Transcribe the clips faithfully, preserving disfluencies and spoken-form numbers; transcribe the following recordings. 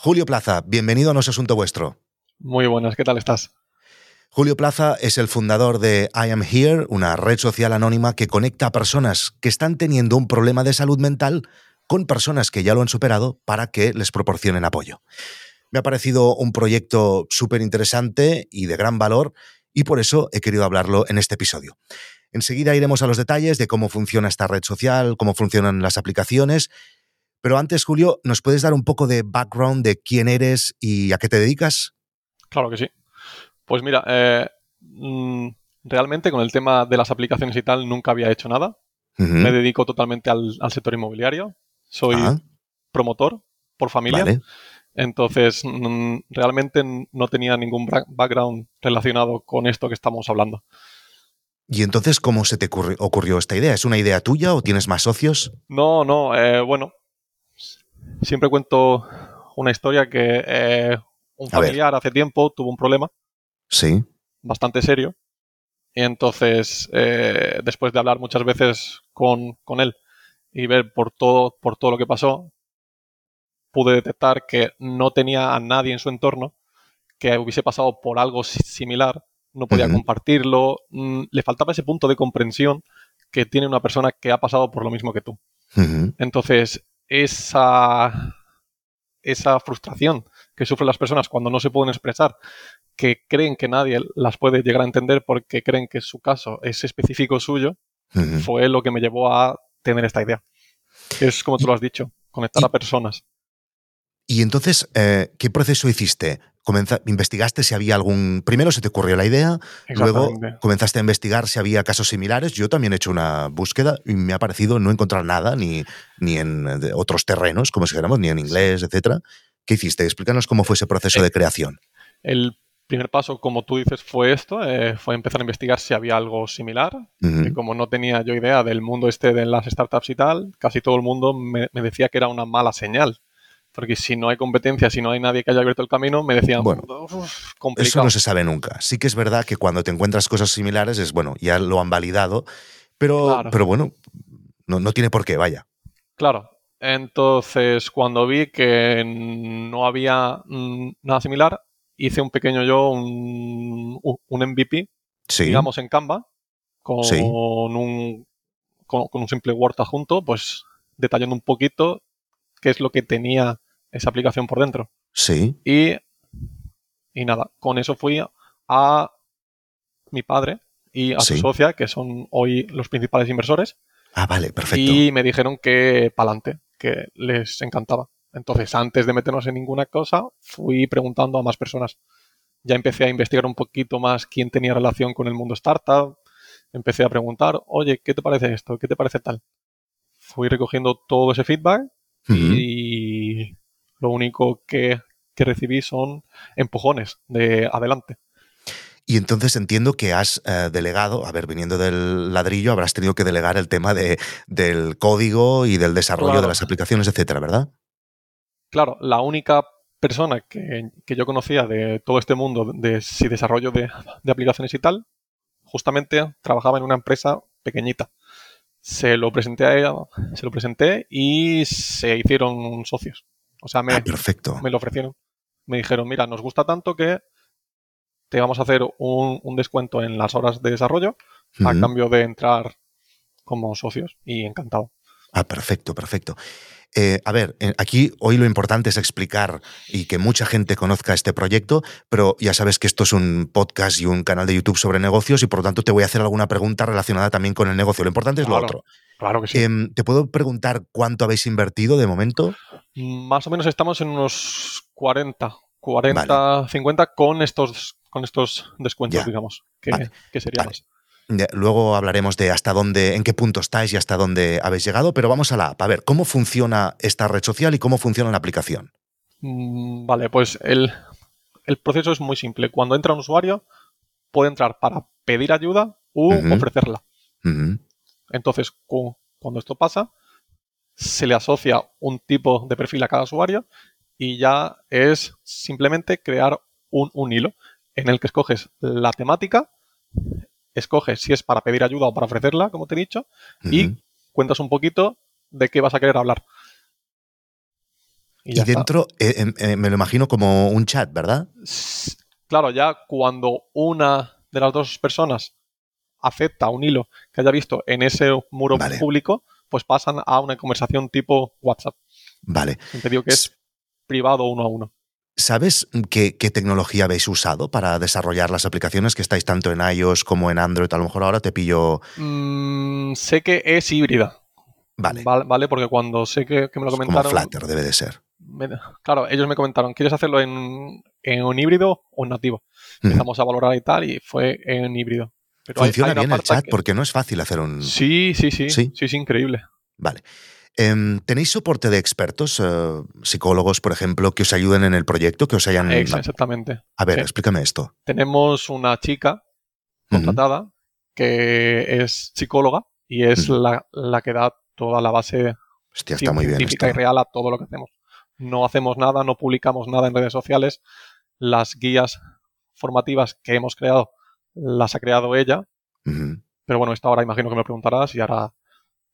Julio Plaza, bienvenido a No es Asunto Vuestro. Muy buenas, ¿qué tal estás? Julio Plaza es el fundador de I Am Here, una red social anónima que conecta a personas que están teniendo un problema de salud mental con personas que ya lo han superado para que les proporcionen apoyo. Me ha parecido un proyecto súper interesante y de gran valor y por eso he querido hablarlo en este episodio. Enseguida iremos a los detalles de cómo funciona esta red social, cómo funcionan las aplicaciones. Pero antes, Julio, ¿nos puedes dar un poco de background de quién eres y a qué te dedicas? Claro que sí. Pues mira, eh, realmente con el tema de las aplicaciones y tal nunca había hecho nada. Uh-huh. Me dedico totalmente al, al sector inmobiliario. Soy ah. promotor por familia. Vale. Entonces, realmente no tenía ningún background relacionado con esto que estamos hablando. ¿Y entonces cómo se te ocurrió esta idea? ¿Es una idea tuya o tienes más socios? No, no. Eh, bueno... Siempre cuento una historia que eh, un familiar hace tiempo tuvo un problema. Sí. Bastante serio. Y entonces, eh, después de hablar muchas veces con, con él y ver por todo, por todo lo que pasó, pude detectar que no tenía a nadie en su entorno que hubiese pasado por algo similar. No podía uh-huh. compartirlo. Mm, le faltaba ese punto de comprensión que tiene una persona que ha pasado por lo mismo que tú. Uh-huh. Entonces... Esa, esa frustración que sufren las personas cuando no se pueden expresar, que creen que nadie las puede llegar a entender porque creen que su caso es específico suyo, uh-huh. fue lo que me llevó a tener esta idea. Es como tú lo has dicho, conectar y, a personas. Y entonces, eh, ¿qué proceso hiciste? Comenza- ¿Investigaste si había algún...? Primero se te ocurrió la idea, luego comenzaste a investigar si había casos similares. Yo también he hecho una búsqueda y me ha parecido no encontrar nada, ni, ni en otros terrenos, como si dijéramos, ni en inglés, etcétera. ¿Qué hiciste? Explícanos cómo fue ese proceso eh, de creación. El primer paso, como tú dices, fue esto. Eh, fue empezar a investigar si había algo similar. Uh-huh. Y como no tenía yo idea del mundo este de las startups y tal, casi todo el mundo me, me decía que era una mala señal. Porque si no hay competencia, si no hay nadie que haya abierto el camino, me decían, bueno, uf, complicado. Eso no se sabe nunca. Sí que es verdad que cuando te encuentras cosas similares es, bueno, ya lo han validado, pero, claro. pero bueno, no, no tiene por qué, vaya. Claro. Entonces, cuando vi que no había nada similar, hice un pequeño yo, un, un M V P, sí. digamos, en Canva, con, sí. un, con, con un simple Word adjunto, pues detallando un poquito qué es lo que tenía esa aplicación por dentro. Sí. Y, y nada, con eso fui a mi padre y a sí. su socia, que son hoy los principales inversores. Ah, vale, perfecto. Y me dijeron que pa'lante, que les encantaba. Entonces, antes de meternos en ninguna cosa, fui preguntando a más personas. Ya empecé a investigar un poquito más quién tenía relación con el mundo startup. Empecé a preguntar, oye, ¿qué te parece esto? ¿Qué te parece tal? Fui recogiendo todo ese feedback. Y lo único que, que recibí son empujones de adelante. Y entonces entiendo que has eh, delegado, a ver, viniendo del ladrillo, habrás tenido que delegar el tema de, del código y del desarrollo claro. de las aplicaciones, etcétera, ¿verdad? Claro, la única persona que, que yo conocía de todo este mundo de, de desarrollo de, de aplicaciones y tal, justamente trabajaba en una empresa pequeñita. Se lo presenté a ella, se lo presenté y se hicieron socios. O sea, me, ah, perfecto. me lo ofrecieron. Me dijeron, mira, nos gusta tanto que te vamos a hacer un, un descuento en las horas de desarrollo uh-huh. a cambio de entrar como socios. Y encantado. Ah, perfecto, perfecto. Eh, a ver, aquí hoy lo importante es explicar y que mucha gente conozca este proyecto, pero ya sabes que esto es un podcast y un canal de YouTube sobre negocios y por lo tanto te voy a hacer alguna pregunta relacionada también con el negocio. Lo importante es claro, lo otro. Claro que sí. Eh, ¿Te puedo preguntar cuánto habéis invertido de momento? Más o menos estamos en unos cuarenta, cuarenta, vale. cincuenta con estos, con estos descuentos, ya. digamos, que, vale. que sería vale. más. Luego hablaremos de hasta dónde, en qué punto estáis y hasta dónde habéis llegado, pero vamos a la app. A ver, ¿cómo funciona esta red social y cómo funciona la aplicación? Vale, pues el, el proceso es muy simple. Cuando entra un usuario, puede entrar para pedir ayuda u uh-huh. ofrecerla. Uh-huh. Entonces, cu- cuando esto pasa, se le asocia un tipo de perfil a cada usuario y ya es simplemente crear un, un hilo en el que escoges la temática, escoges si es para pedir ayuda o para ofrecerla, como te he dicho, uh-huh. y cuentas un poquito de qué vas a querer hablar. Y, y dentro, eh, eh, me lo imagino como un chat, ¿verdad? Claro, ya cuando una de las dos personas acepta un hilo que haya visto en ese muro vale. público, pues pasan a una conversación tipo WhatsApp. Vale. Te digo que es S- privado uno a uno. ¿Sabes qué, qué tecnología habéis usado para desarrollar las aplicaciones que estáis tanto en iOS como en Android? A lo mejor ahora te pillo... Mm, sé que es híbrida. Vale. Vale, vale, porque cuando sé que, que me lo comentaron... Como Flutter debe de ser. Me, claro, ellos me comentaron, ¿quieres hacerlo en, en un híbrido o en nativo? Empezamos mm. a valorar y tal, y fue en híbrido. Pero funciona bien el chat que... porque no es fácil hacer un... Sí, sí, sí. Sí, sí, es increíble. Vale. Eh, ¿Tenéis soporte de expertos, eh, psicólogos, por ejemplo, que os ayuden en el proyecto, que os hayan... Exactamente. A ver, sí. explícame esto. Tenemos una chica contratada uh-huh. que es psicóloga y es uh-huh. la, la que da toda la base Hostia, está muy bien científica esto. Y real a todo lo que hacemos. No hacemos nada, no publicamos nada en redes sociales. Las guías formativas que hemos creado las ha creado ella, uh-huh. pero bueno, esta hora imagino que me lo preguntarás y ahora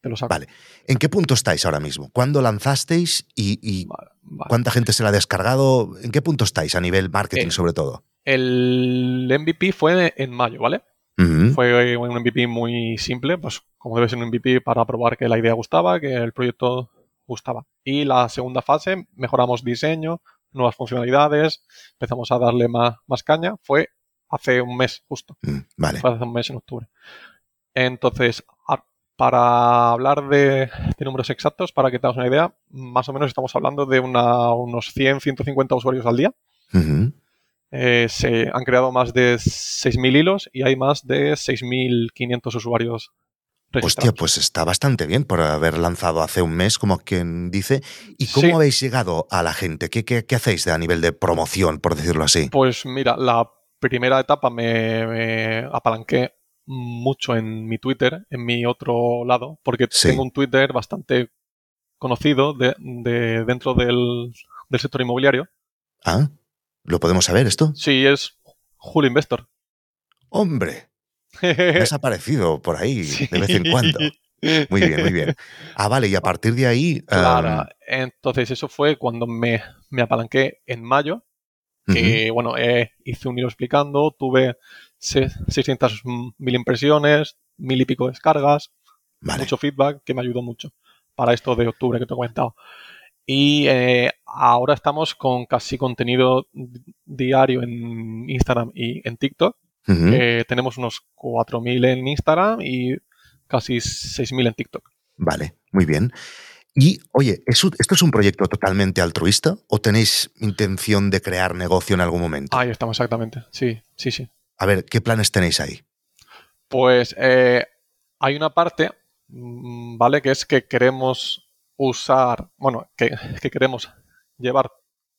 te lo saco. Vale. ¿En qué punto estáis ahora mismo? ¿Cuándo lanzasteis y, y vale, vale. cuánta gente se la ha descargado? ¿En qué punto estáis a nivel marketing eh, sobre todo? El M V P fue en mayo, ¿vale? Uh-huh. Fue un M V P muy simple, pues como debe ser un M V P para probar que la idea gustaba, que el proyecto gustaba. Y la segunda fase, mejoramos diseño, nuevas funcionalidades, empezamos a darle más, más caña, fue... Hace un mes, justo. Mm, vale. Fue hace un mes, en octubre. Entonces, a, para hablar de, de números exactos, para que te hagas una idea, más o menos estamos hablando de una, unos cien, ciento cincuenta usuarios al día. Uh-huh. Eh, se han creado más de seis mil hilos y hay más de seis mil quinientos usuarios registrados. Hostia, pues está bastante bien por haber lanzado hace un mes, como quien dice. ¿Y cómo sí. habéis llegado a la gente? ¿Qué, qué, qué hacéis de, a nivel de promoción, por decirlo así? Pues mira, la... primera etapa me, me apalanqué mucho en mi Twitter, en mi otro lado, porque sí. tengo un Twitter bastante conocido de, de dentro del, del sector inmobiliario. Ah, ¿lo podemos saber esto? Sí, es Julio Investor. ¡Hombre! Me has aparecido por ahí sí. de vez en cuando. Muy bien, muy bien. Ah, vale, y a partir de ahí... Claro, um... entonces eso fue cuando me, me apalanqué en mayo. Que, uh-huh. bueno, eh, hice un hilo explicando, tuve seiscientas mil impresiones, mil y pico descargas, vale. mucho feedback que me ayudó mucho para esto de octubre que te he comentado. Y eh, ahora estamos con casi contenido diario en Instagram y en TikTok. Uh-huh. Eh, tenemos unos cuatro mil en Instagram y casi seis mil en TikTok. Vale, muy bien. Y, oye, ¿esto es un proyecto totalmente altruista o tenéis intención de crear negocio en algún momento? Ahí estamos, exactamente. Sí, sí, sí. A ver, ¿qué planes tenéis ahí? Pues eh, hay una parte, ¿vale? Que es que queremos usar, bueno, que, que queremos llevar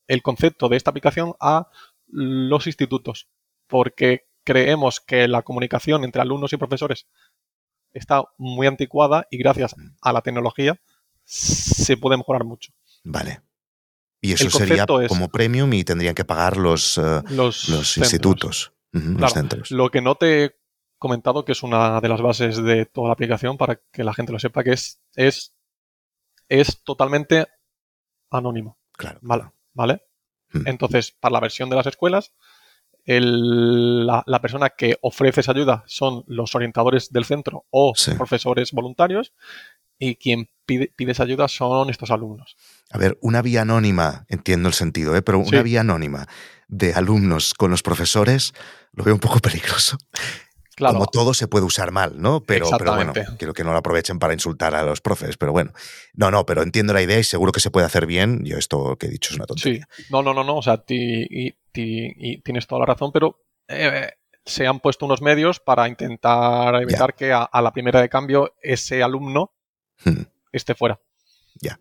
el concepto de esta aplicación a los institutos, porque creemos que la comunicación entre alumnos y profesores está muy anticuada y gracias a la tecnología se puede mejorar mucho. Vale. Y eso sería es, como premium y tendrían que pagar los, uh, los, los institutos, uh-huh, claro, los centros. Lo que no te he comentado, que es una de las bases de toda la aplicación, para que la gente lo sepa, que es, es, es totalmente anónimo. Claro. Vale. ¿Vale? Hmm. Entonces, para la versión de las escuelas, el, la, la persona que ofrece esa ayuda son los orientadores del centro o sí. profesores voluntarios. Y quien pide, pide esa ayuda son estos alumnos. A ver, una vía anónima, entiendo el sentido, ¿eh? Pero una sí. vía anónima de alumnos con los profesores lo veo un poco peligroso. Claro. Como todo se puede usar mal, ¿no? Pero, pero bueno, quiero que no lo aprovechen para insultar a los profes, pero bueno. No, no, pero entiendo la idea y seguro que se puede hacer bien. Yo esto que he dicho es una tontería. Sí, no, no, no, no. O sea, ti, y, ti, y tienes toda la razón, pero... Eh, se han puesto unos medios para intentar evitar ya. que a, a la primera de cambio ese alumno hmm. esté fuera. Ya.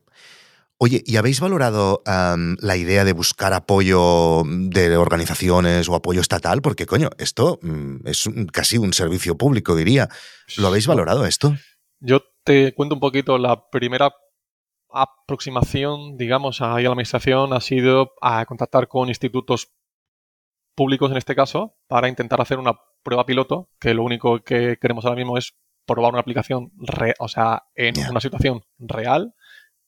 Oye, ¿y habéis valorado um, la idea de buscar apoyo de organizaciones o apoyo estatal? Porque, coño, esto mm, es un, casi un servicio público, diría. ¿Lo habéis valorado esto? Yo te cuento un poquito. La primera aproximación, digamos, a la administración ha sido a contactar con institutos públicos en este caso, para intentar hacer una prueba piloto, que lo único que queremos ahora mismo es probar una aplicación re, o sea, en yeah. una situación real,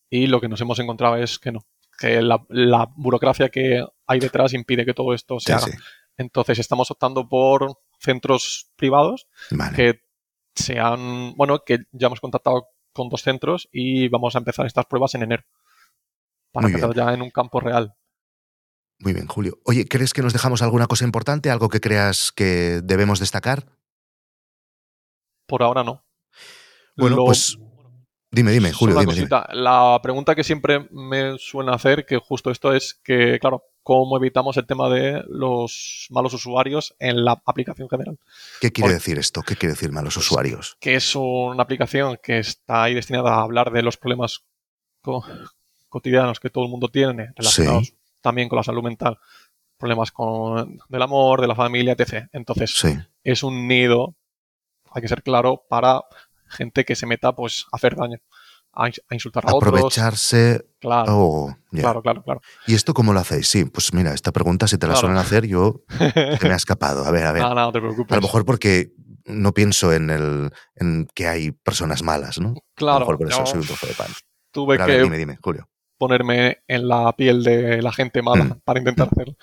y lo que nos hemos encontrado es que no, que la, la burocracia que hay detrás impide que todo esto se sí, haga. Sí. Entonces estamos optando por centros privados vale. que sean, bueno, que ya hemos contactado con dos centros y vamos a empezar estas pruebas en enero para empezar ya en un campo real. Muy bien, Julio. Oye, ¿crees que nos dejamos alguna cosa importante? ¿Algo que creas que debemos destacar? Por ahora no. Bueno, Lo, pues dime, dime, Julio, dime, dime. La pregunta que siempre me suelen hacer, que justo esto es que, claro, ¿cómo evitamos el tema de los malos usuarios en la aplicación general? ¿Qué quiere Porque, decir esto? ¿Qué quiere decir malos usuarios? Que es una aplicación que está ahí destinada a hablar de los problemas co- cotidianos que todo el mundo tiene relacionados sí. también con la salud mental, problemas con del amor, de la familia, etcétera. Entonces, sí. es un nido, hay que ser claro, para gente que se meta pues a hacer daño, a insultar a otros. Aprovecharse. Claro, oh, yeah. claro, claro, claro. ¿Y esto cómo lo hacéis? Sí, pues mira, esta pregunta si te la claro. suelen hacer yo se me ha escapado. A ver, a ver. No, no te preocupes. A lo mejor porque no pienso en el en que hay personas malas, ¿no? Claro. A lo mejor por eso no, soy un trozo de pan. Tuve Pero, que... A ver, dime, dime, Julio. Ponerme en la piel de la gente mala mm. para intentar hacerlo.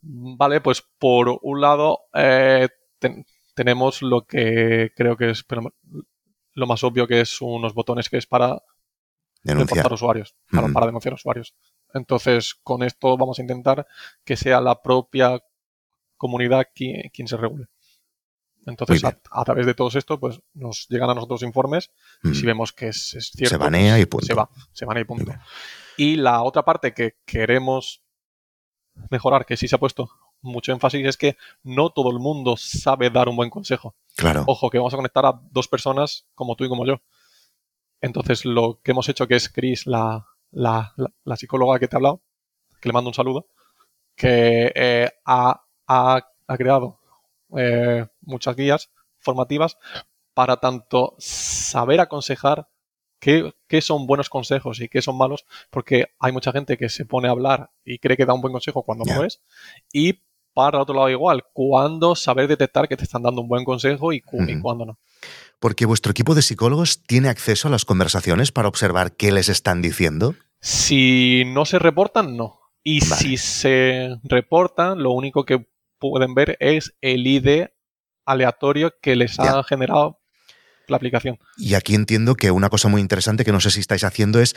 Vale, pues por un lado eh, ten, tenemos lo que creo que es pero, lo más obvio, que es unos botones que es para denunciar usuarios, para, mm. para denunciar usuarios. Entonces, con esto vamos a intentar que sea la propia comunidad quien, quien se regule. Entonces, a, a través de todo esto, pues nos llegan a nosotros informes mm. y si vemos que es, es cierto, se banea y punto. Se va, se banea y punto. Y la otra parte que queremos mejorar, que sí se ha puesto mucho énfasis, es que no todo el mundo sabe dar un buen consejo. Claro. Ojo, que vamos a conectar a dos personas como tú y como yo. Entonces, lo que hemos hecho, que es Cris, la, la, la, la psicóloga que te ha hablado, que le mando un saludo, que eh, ha, ha, ha creado eh, muchas guías formativas para tanto saber aconsejar ¿Qué, ¿Qué son buenos consejos y qué son malos? Porque hay mucha gente que se pone a hablar y cree que da un buen consejo cuando yeah. no es. Y para otro lado igual, cuándo saber detectar que te están dando un buen consejo y, cu- mm. y cuándo no. Porque vuestro equipo de psicólogos tiene acceso a las conversaciones para observar qué les están diciendo. Si no se reportan, no. Y vale. si se reportan, lo único que pueden ver es el I D aleatorio que les yeah. ha generado la aplicación. Y aquí entiendo que una cosa muy interesante que no sé si estáis haciendo es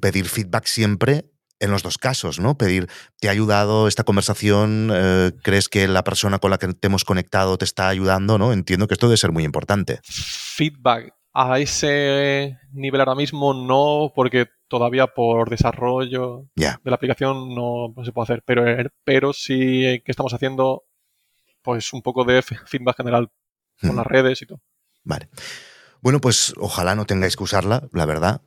pedir feedback siempre en los dos casos, ¿no? Pedir, ¿te ha ayudado esta conversación? Eh, ¿Crees que la persona con la que te hemos conectado te está ayudando? ¿No? Entiendo que esto debe ser muy importante. Feedback a ese nivel ahora mismo no, porque todavía por desarrollo yeah. de la aplicación no, no se puede hacer, pero, pero sí que estamos haciendo pues un poco de feedback general con mm. las redes y todo. Vale. Bueno, pues ojalá no tengáis que usarla, la verdad,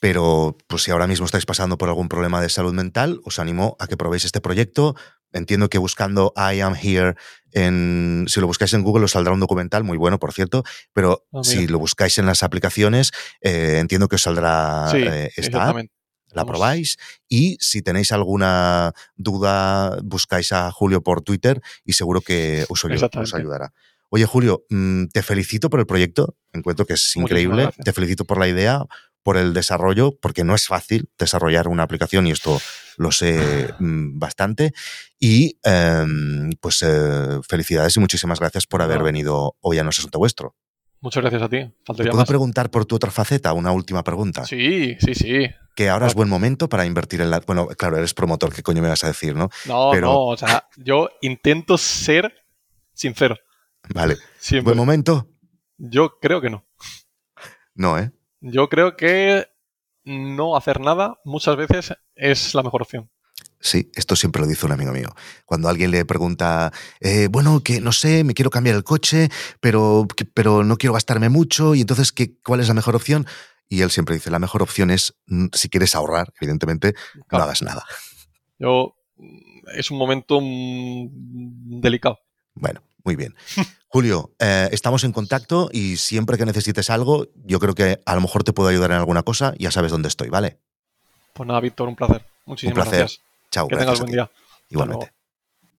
pero pues si ahora mismo estáis pasando por algún problema de salud mental, os animo a que probéis este proyecto. Entiendo que buscando I Am Here, en, si lo buscáis en Google os saldrá un documental, muy bueno por cierto, pero oh, si lo buscáis en las aplicaciones, eh, entiendo que os saldrá sí, eh, esta app. La Vamos. probáis y si tenéis alguna duda buscáis a Julio por Twitter y seguro que os, os ayudará. Oye, Julio, te felicito por el proyecto, encuentro que es increíble, te felicito por la idea, por el desarrollo, porque no es fácil desarrollar una aplicación y esto lo sé bastante, y eh, pues eh, felicidades y muchísimas gracias por haber claro. venido hoy a No es Asunto Vuestro. Muchas gracias a ti. Faltaría ¿Te puedo más? preguntar por tu otra faceta? Una última pregunta. Sí, sí, sí. Que ahora claro. es buen momento para invertir en la... Bueno, claro, eres promotor, ¿qué coño me vas a decir, no? No, Pero... no, o sea, yo intento ser sincero. Vale. Siempre. ¿Buen momento? Yo creo que no. No, ¿eh? Yo creo que no hacer nada muchas veces es la mejor opción. Sí, esto siempre lo dice un amigo mío. Cuando alguien le pregunta, eh, bueno, que no sé, me quiero cambiar el coche, pero, que, pero no quiero gastarme mucho, y entonces, ¿qué, ¿cuál es la mejor opción? Y él siempre dice, la mejor opción es, si quieres ahorrar, evidentemente, claro. no hagas nada. Yo, es un momento mmm, delicado. Bueno. Muy bien. Julio, eh, estamos en contacto y siempre que necesites algo, yo creo que a lo mejor te puedo ayudar en alguna cosa, ya sabes dónde estoy, ¿vale? Pues nada, Víctor, un placer. Muchísimas un placer. gracias. Chao, que gracias tengas buen día. Igualmente.